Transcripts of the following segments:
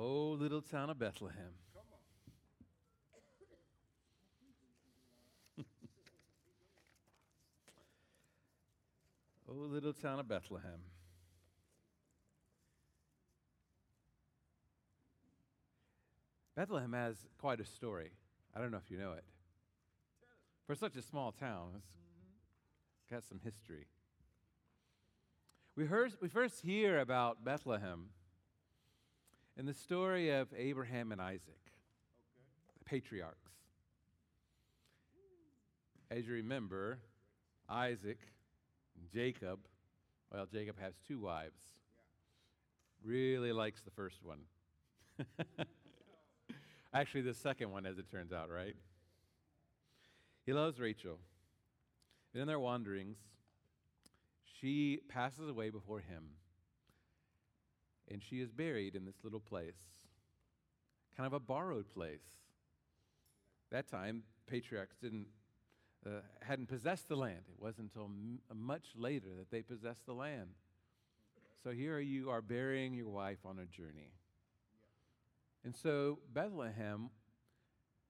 Oh, little town of Bethlehem. Oh, little town of Bethlehem. Bethlehem has quite a story. I don't know if you know it. For such a small town, it's got some history. We first hear about Bethlehem in the story of Abraham and Isaac, the patriarchs. As you remember, Isaac and Jacob, well, Jacob has two wives. Really likes the first one. Actually, the second one, as it turns out, right? He loves Rachel. And in their wanderings, she passes away before him. And she is buried in this little place, kind of a borrowed place. That time, patriarchs hadn't possessed the land. It wasn't until much later that they possessed the land. So here you are burying your wife on a journey. And so Bethlehem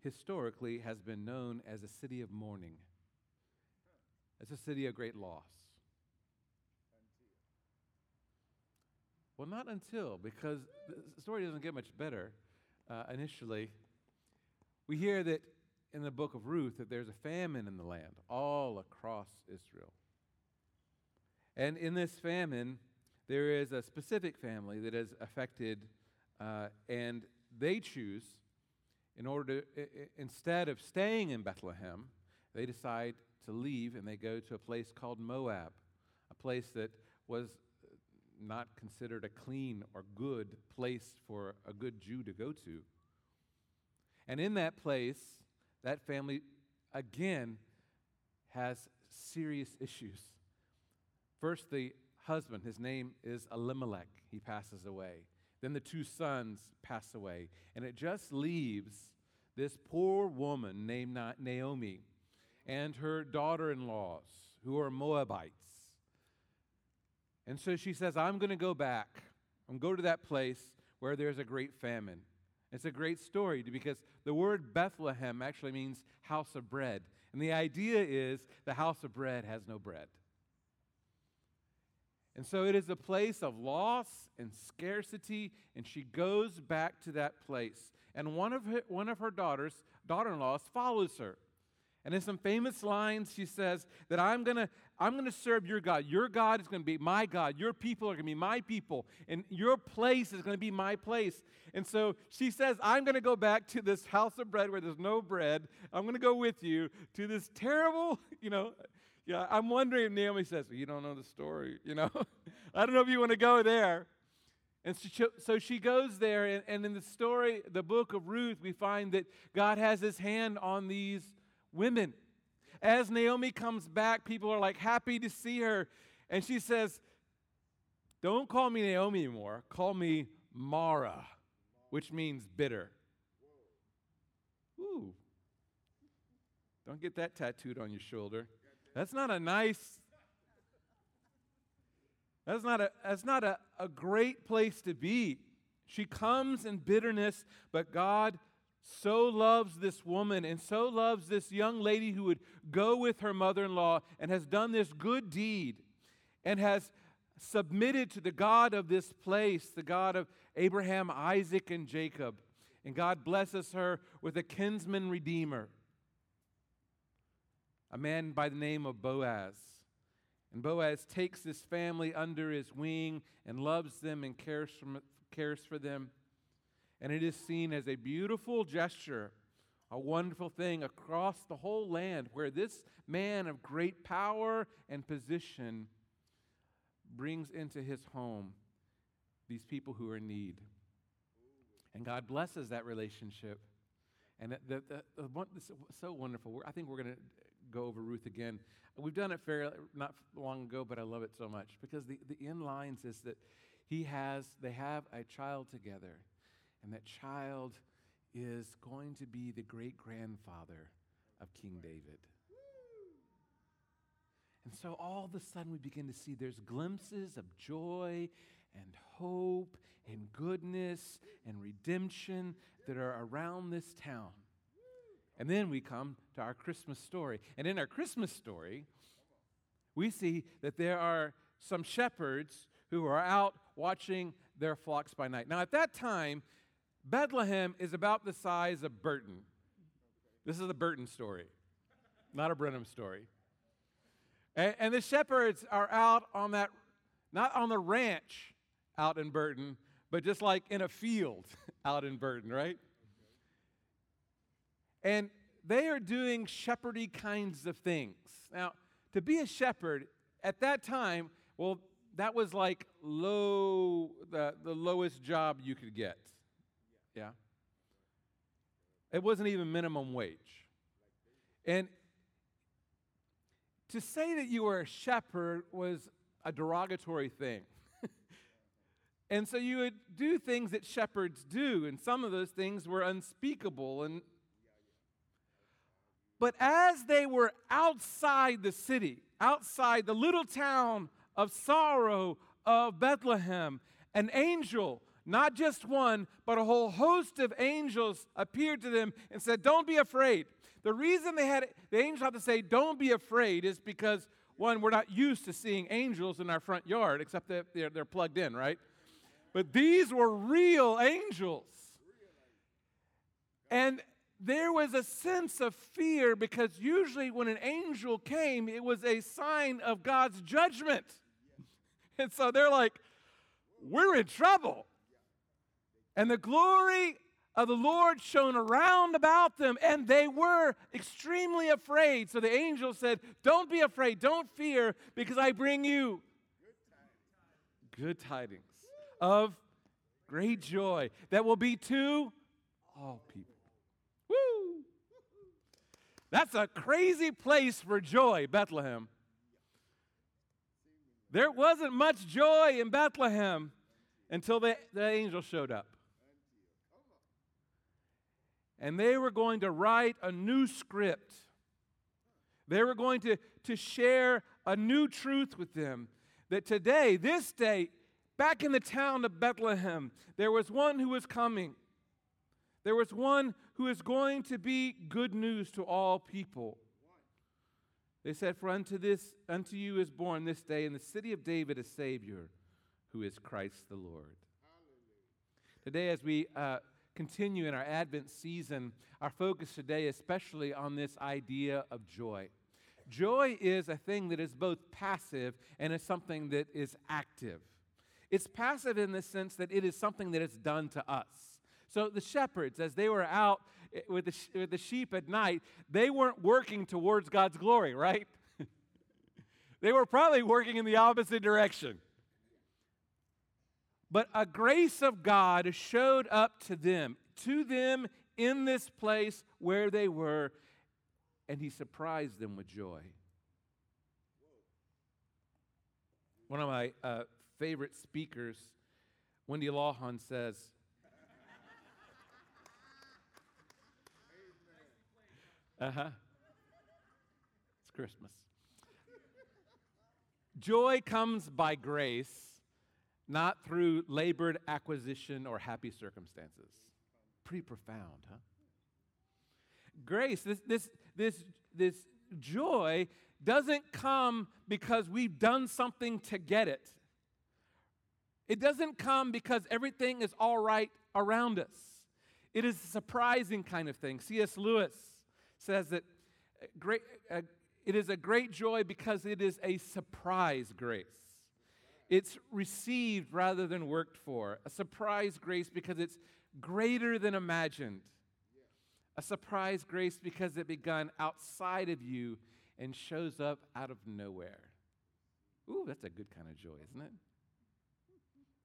historically has been known as a city of mourning. It's a city of great loss. Well, not until, because the story doesn't get much better initially. We hear that in the book of Ruth that there's a famine in the land all across Israel. And in this famine, there is a specific family that is affected and they choose, instead of staying in Bethlehem, they decide to leave and they go to a place called Moab, a place that was not considered a clean or good place for a good Jew to go to. And in that place, that family, again, has serious issues. First, the husband, his name is Elimelech, he passes away. Then the two sons pass away. And it just leaves this poor woman named Naomi and her daughter-in-laws who are Moabites. And so she says, I'm going to go back. I'm going to that place where there's a great famine. It's a great story because the word Bethlehem actually means house of bread. And the idea is the house of bread has no bread. And so it is a place of loss and scarcity, and she goes back to that place. And one of her daughters, daughter-in-laws, follows her. And in some famous lines, she says that I'm gonna serve your God. Your God is gonna be my God. Your people are gonna be my people, and your place is gonna be my place. And so she says, I'm gonna go back to this house of bread where there's no bread. I'm gonna go with you to this terrible, Yeah, I'm wondering if Naomi says, well, you don't know the story, I don't know if you want to go there. And so she goes there, and in the story, the book of Ruth, we find that God has his hand on these women. As Naomi comes back, people are like happy to see her. And she says, don't call me Naomi anymore. Call me Mara, which means bitter. Ooh. Don't get that tattooed on your shoulder. That's not a great place to be. She comes in bitterness, but God so loves this woman and so loves this young lady who would go with her mother-in-law and has done this good deed and has submitted to the God of this place, the God of Abraham, Isaac, and Jacob. And God blesses her with a kinsman redeemer, a man by the name of Boaz. And Boaz takes this family under his wing and loves them and cares for them. And it is seen as a beautiful gesture, a wonderful thing across the whole land where this man of great power and position brings into his home these people who are in need. And God blesses that relationship. And it's so wonderful. I think we're going to go over Ruth again. We've done it fairly not long ago, but I love it so much because the end lines is that they have a child together, and that child is going to be the great grandfather of King David. And so all of a sudden we begin to see there's glimpses of joy and hope and goodness and redemption that are around this town. And then we come to our Christmas story. And in our Christmas story, we see that there are some shepherds who are out watching their flocks by night. Now, at that time, Bethlehem is about the size of Burton. This is a Burton story, not a Brenham story. And the shepherds are out on that, not on the ranch out in Burton, but just like in a field out in Burton, right? And they are doing shepherdy kinds of things. Now, to be a shepherd at that time, well, that was like the lowest job you could get. Yeah. It wasn't even minimum wage. And to say that you were a shepherd was a derogatory thing. And so you would do things that shepherds do, and some of those things were unspeakable. But as they were outside the city, outside the little town of sorrow of Bethlehem, an angel, not just one, but a whole host of angels appeared to them and said, "Don't be afraid." The reason the angels had to say, "Don't be afraid," is because, one, we're not used to seeing angels in our front yard, except that they're plugged in, right? But these were real angels. And there was a sense of fear because usually when an angel came, it was a sign of God's judgment. And so they're like, "We're in trouble." And the glory of the Lord shone around about them, and they were extremely afraid. So the angel said, "Don't be afraid, don't fear, because I bring you good tidings of great joy that will be to all people." Woo! That's a crazy place for joy, Bethlehem. There wasn't much joy in Bethlehem until the angel showed up. And they were going to write a new script. They were going to share a new truth with them. That today, this day, back in the town of Bethlehem, there was one who was coming. There was one who is going to be good news to all people. They said, "For unto you is born this day in the city of David a Savior, who is Christ the Lord." Today, as we continue in our Advent season, our focus today especially on this idea of joy. Joy is a thing that is both passive and is something that is active. It's passive in the sense that it is something that is done to us. So the shepherds, as they were out with the sheep at night, they weren't working towards God's glory, right? They were probably working in the opposite direction. But a grace of God showed up to them in this place where they were, and he surprised them with joy. One of my favorite speakers, Wendy Lawhon, says, It's Christmas. Joy comes by grace, not through labored acquisition or happy circumstances. Pretty profound, huh? Grace, this joy doesn't come because we've done something to get it. It doesn't come because everything is all right around us. It is a surprising kind of thing. C.S. Lewis says that it is a great joy because it is a surprise grace. It's received rather than worked for. A surprise grace because it's greater than imagined. A surprise grace because it begun outside of you and shows up out of nowhere. Ooh, that's a good kind of joy, isn't it?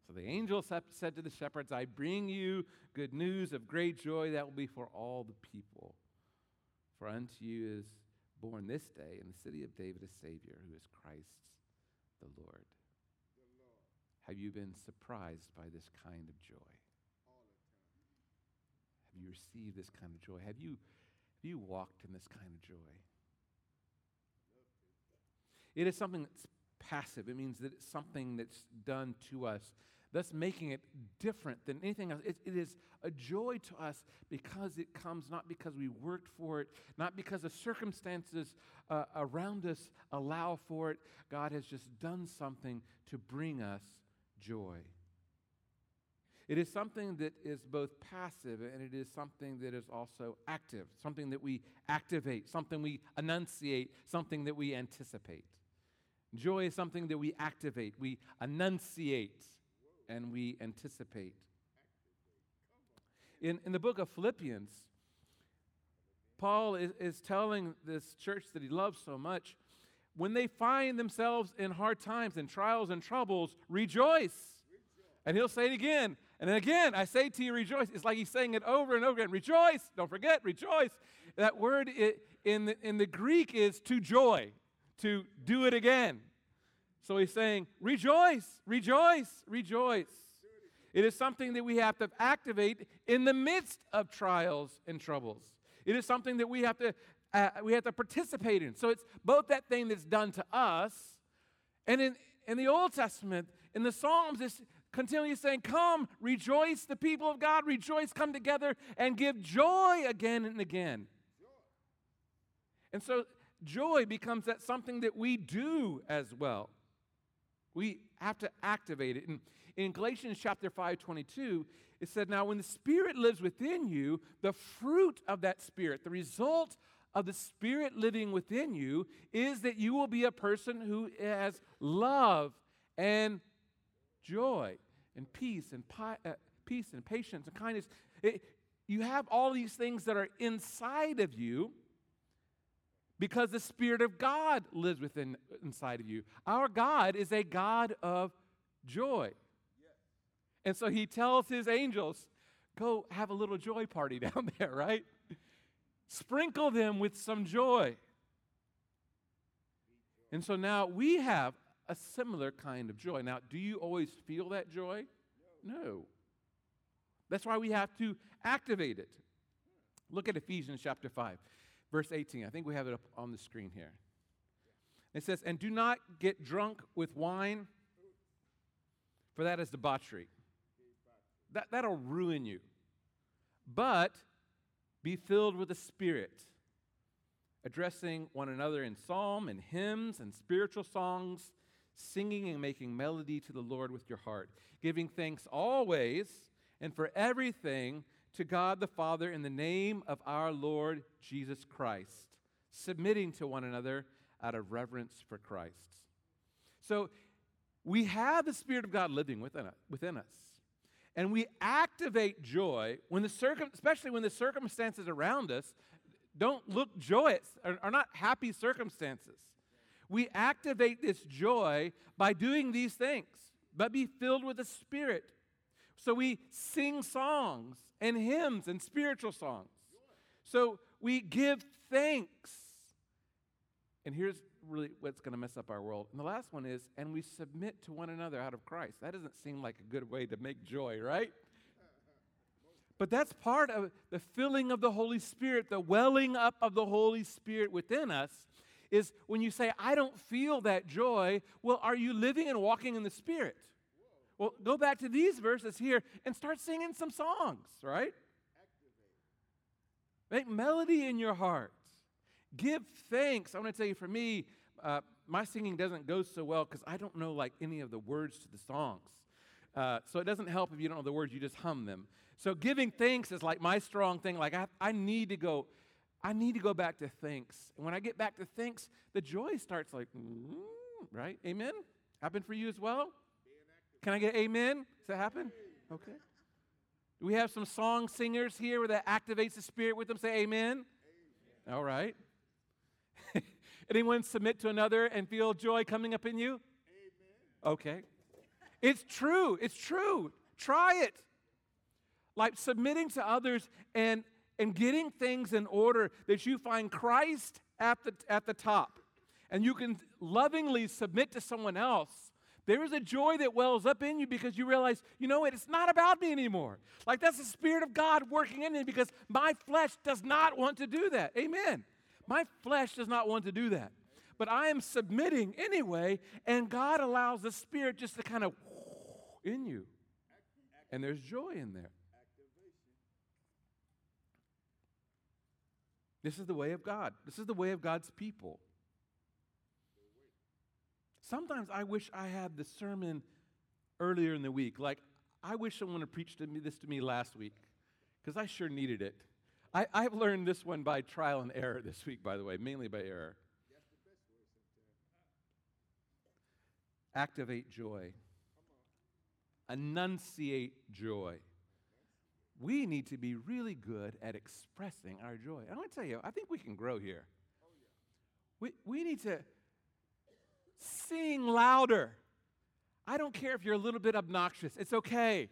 So the angel said to the shepherds, "I bring you good news of great joy that will be for all the people. For unto you is born this day in the city of David a Savior, who is Christ the Lord." Have you been surprised by this kind of joy? Have you received this kind of joy? Have you walked in this kind of joy? It is something that's passive. It means that it's something that's done to us, thus making it different than anything else. It is a joy to us because it comes not because we worked for it, not because the circumstances around us allow for it. God has just done something to bring us joy. It is something that is both passive and it is something that is also active, something that we activate, something we enunciate, something that we anticipate. Joy is something that we activate, we enunciate, and we anticipate. In the book of Philippians, Paul is telling this church that he loves so much, when they find themselves in hard times and trials and troubles, rejoice. And he'll say it again, and then again, I say to you, rejoice. It's like he's saying it over and over again. Rejoice, don't forget, rejoice. That word in the Greek is to joy, to do it again. So he's saying, rejoice, rejoice, rejoice. It is something that we have to activate in the midst of trials and troubles. It is something that we have to participate in. So it's both that thing that's done to us, and in the Old Testament, in the Psalms, it's continually saying, come, rejoice, the people of God, rejoice, come together and give joy again and again. Joy. And so joy becomes that something that we do as well. We have to activate it. And in Galatians chapter 5:22, it said, now when the Spirit lives within you, the fruit of that Spirit, the result of the Spirit living within you is that you will be a person who has love and joy and peace and patience and kindness. You have all these things that are inside of you because the Spirit of God lives inside of you. Our God is a God of joy. Yes. And so he tells his angels, go have a little joy party down there, right? Sprinkle them with some joy. And so now we have a similar kind of joy. Now, do you always feel that joy? No. That's why we have to activate it. Look at Ephesians chapter 5, verse 18. I think we have it up on the screen here. It says, and do not get drunk with wine, for that is debauchery. That'll ruin you. But be filled with the Spirit, addressing one another in psalm and hymns and spiritual songs, singing and making melody to the Lord with your heart, giving thanks always and for everything to God the Father in the name of our Lord Jesus Christ, submitting to one another out of reverence for Christ. So we have the Spirit of God living within us, and we activate joy especially when the circumstances around us don't look joyous, are not happy circumstances. We activate this joy by doing these things, but be filled with the Spirit. So we sing songs and hymns and spiritual songs. So we give thanks. And here's really what's going to mess up our world. And the last one is, and we submit to one another out of Christ. That doesn't seem like a good way to make joy, right? But that's part of the filling of the Holy Spirit, the welling up of the Holy Spirit within us, is when you say, I don't feel that joy, well, are you living and walking in the Spirit? Well, go back to these verses here and start singing some songs, right? Make melody in your heart. Give thanks. I want to tell you, for me, my singing doesn't go so well because I don't know any of the words to the songs. So it doesn't help if you don't know the words, you just hum them. So giving thanks is my strong thing. I need to go back to thanks. And when I get back to thanks, the joy starts right? Amen? Happen for you as well? Can I get amen? Does that happen? Okay. Do we have some song singers here where that activates the Spirit with them? Say amen. Amen. All right. Anyone submit to another and feel joy coming up in you? Amen. Okay. It's true. Try it. Submitting to others and getting things in order that you find Christ at the top. And you can lovingly submit to someone else. There is a joy that wells up in you because you realize, you know what, it's not about me anymore. That's the Spirit of God working in me because my flesh does not want to do that. Amen. My flesh does not want to do that. but I am submitting anyway, and God allows the Spirit just to kind of in you. And there's joy in there. This is the way of God. This is the way of God's people. Sometimes I wish I had the sermon earlier in the week. Like, I wish someone had preached this to me last week, because I sure needed it. I've learned this one by trial and error this week, by the way, mainly by error. Activate joy. Enunciate joy. We need to be really good at expressing our joy. And I want to tell you, I think we can grow here. We need to sing louder. I don't care if you're a little bit obnoxious. It's okay.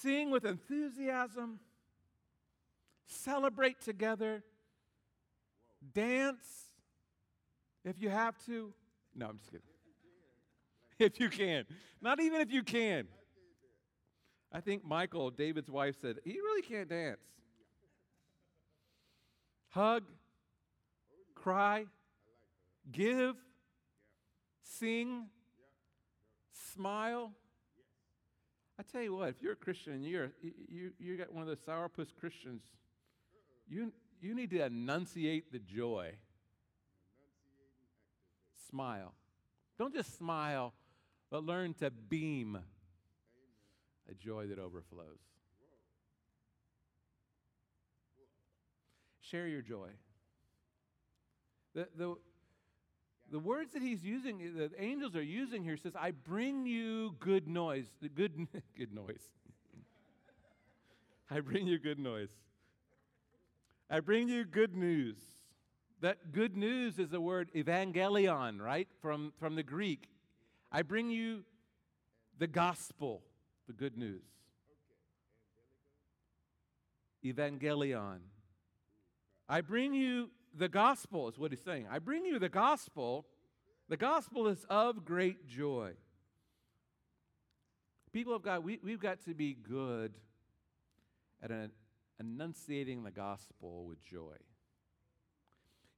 Sing with enthusiasm. Celebrate together. Dance if you have to. No, I'm just kidding. If you can. Not even if you can. I think Michael, David's wife, said, he really can't dance. Hug, cry, give, sing, smile. I tell you what, if you're a Christian and you got one of those sourpuss Christians, you need to enunciate the joy. Smile. Don't just smile, but learn to beam. A joy that overflows. Share your joy. The words that he's using, the angels are using here, says, I bring you good noise. The good noise. I bring you good noise. I bring you good news. That good news is the word evangelion, right? From the Greek. I bring you the gospel. The good news. Evangelion. I bring you the gospel, is what he's saying. I bring you the gospel. The gospel is of great joy. People of God, we've got to be good at enunciating the gospel with joy.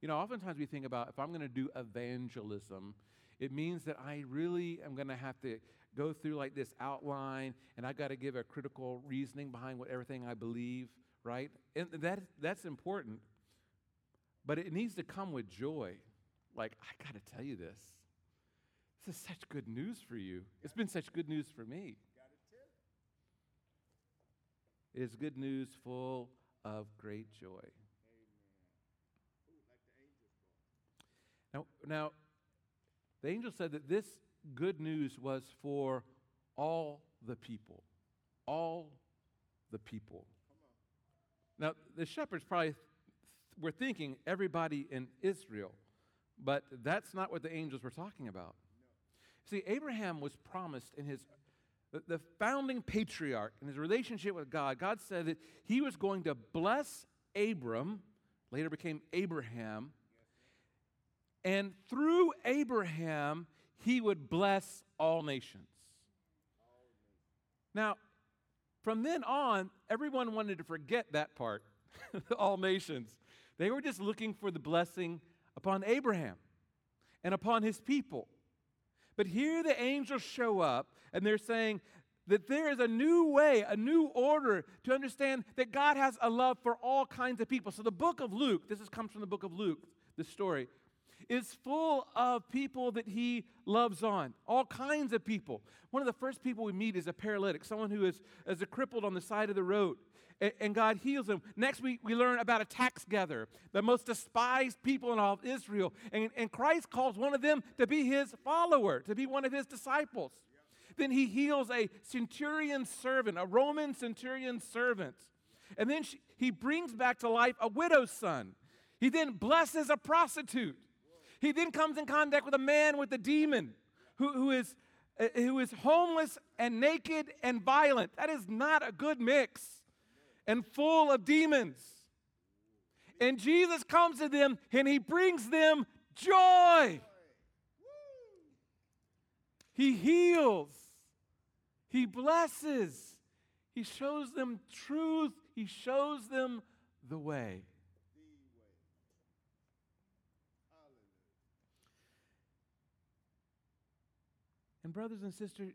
You know, oftentimes we think about, if I'm going to do evangelism, it means that I really am going to have to go through like this outline, and I got to give a critical reasoning behind what everything I believe, right? And that's important, but it needs to come with joy. Like, I got to tell you this. This is such good news for you. It's been such good news for me. It is good news full of great joy. Now, the angel said that this good news was for all the people. All the people. Now, the shepherds probably were thinking everybody in Israel, but that's not what the angels were talking about. No. See, Abraham was promised in his, the founding patriarch, in his relationship with God, God said that he was going to bless Abram, later became Abraham, and through Abraham, he would bless all nations. Now, from then on, everyone wanted to forget that part, all nations. They were just looking for the blessing upon Abraham and upon his people. But here the angels show up, and they're saying that there is a new way, a new order to understand that God has a love for all kinds of people. So the book of Luke, comes from the book of Luke, this story, is full of people that he loves on, all kinds of people. One of the first people we meet is a paralytic, someone who is a crippled on the side of the road, and God heals him. Next week, we learn about a tax gatherer, the most despised people in all of Israel, and Christ calls one of them to be his follower, to be one of his disciples. Then he heals a centurion servant, a Roman centurion servant, and then he brings back to life a widow's son. He then blesses a prostitute. He then comes in contact with a man with a demon who is homeless and naked and violent. That is not a good mix, and full of demons. And Jesus comes to them, and he brings them joy. He heals. He blesses. He shows them truth. He shows them the way. And brothers and sisters,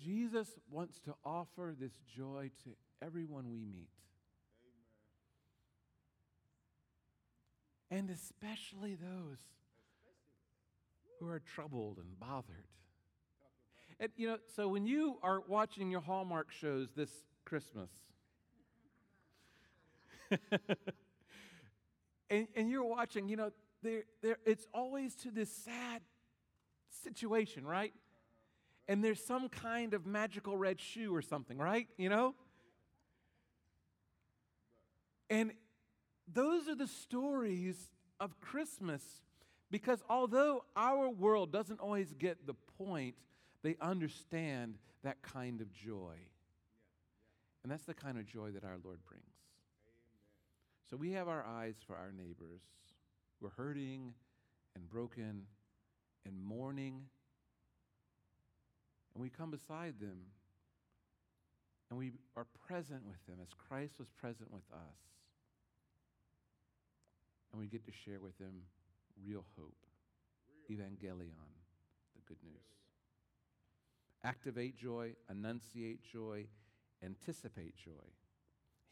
Jesus wants to offer this joy to everyone we meet. Amen. And especially those who are troubled and bothered. And you know, so when you are watching your Hallmark shows this Christmas, and you're watching, you know, it's always to this sad situation, right? And there's some kind of magical red shoe or something, right? You know? And those are the stories of Christmas, because although our world doesn't always get the point, they understand that kind of joy. And that's the kind of joy that our Lord brings. So we have our eyes for our neighbors. We're hurting and broken and mourning. And we come beside them, and we are present with them as Christ was present with us. And we get to share with them real hope, evangelion, the good news. Activate joy, enunciate joy, anticipate joy.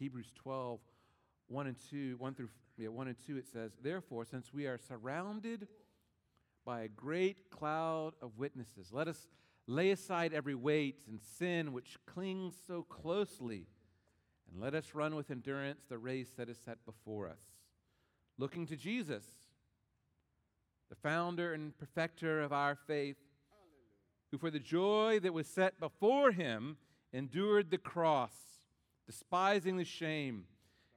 Hebrews 12, 1 and 2, it says, "Therefore, since we are surrounded by a great cloud of witnesses, let us lay aside every weight and sin which clings so closely, and let us run with endurance the race that is set before us, looking to Jesus, the founder and perfecter of our faith, who for the joy that was set before him endured the cross, despising the shame,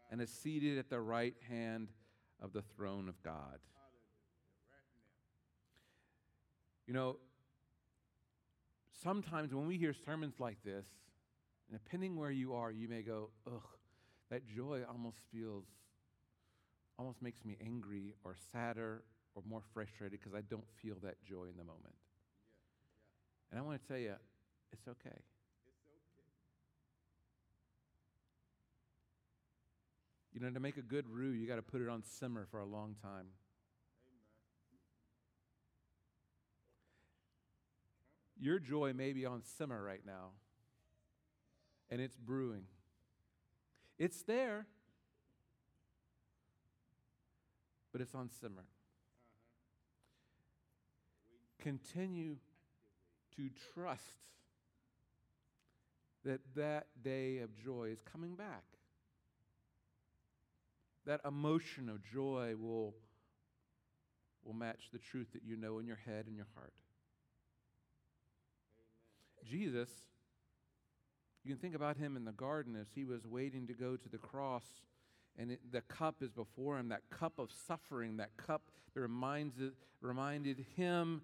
and is seated at the right hand of the throne of God." You know, sometimes when we hear sermons like this, and depending where you are, you may go, ugh, that joy almost makes me angry or sadder or more frustrated because I don't feel that joy in the moment. Yeah, yeah. And I want to tell you, it's okay. It's okay. You know, to make a good roux, you got to put it on simmer for a long time. Your joy may be on simmer right now, and it's brewing. It's there, but it's on simmer. Continue to trust that day of joy is coming back. That emotion of joy will match the truth that you know in your head and your heart. Jesus, you can think about him in the garden as he was waiting to go to the cross, and the cup is before him, that cup of suffering, that cup that reminded him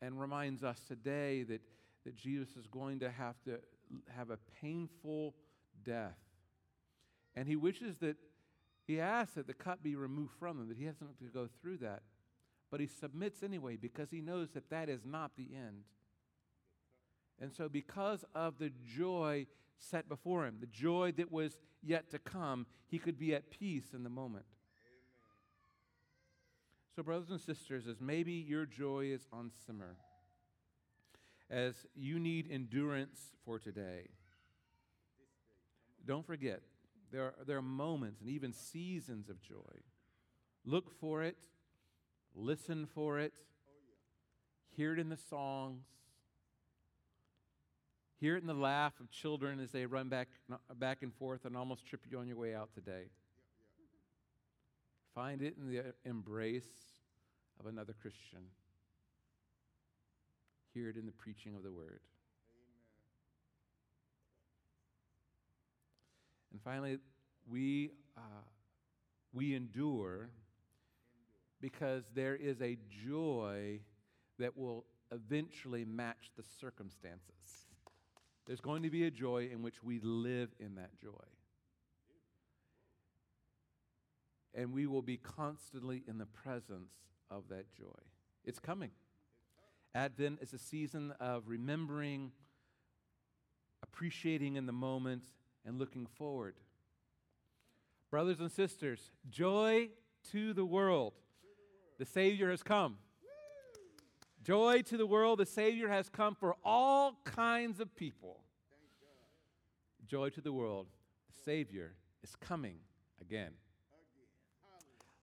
and reminds us today that Jesus is going to have a painful death. And he asks that the cup be removed from him, that he doesn't have to go through that. But he submits anyway because he knows that is not the end. And so because of the joy set before him, the joy that was yet to come, he could be at peace in the moment. Amen. So brothers and sisters, as maybe your joy is on simmer, as you need endurance for today, don't forget, there are moments and even seasons of joy. Look for it, listen for it, hear it in the songs, hear it in the laugh of children as they run back and forth and almost trip you on your way out today. Yeah. Find it in the embrace of another Christian. Hear it in the preaching of the word. Amen. And finally, we endure because there is a joy that will eventually match the circumstances. There's going to be a joy in which we live in that joy. And we will be constantly in the presence of that joy. It's coming. Advent is a season of remembering, appreciating in the moment, and looking forward. Brothers and sisters, joy to the world. The Savior has come. Joy to the world, the Savior has come for all kinds of people. Joy to the world, the Savior is coming again.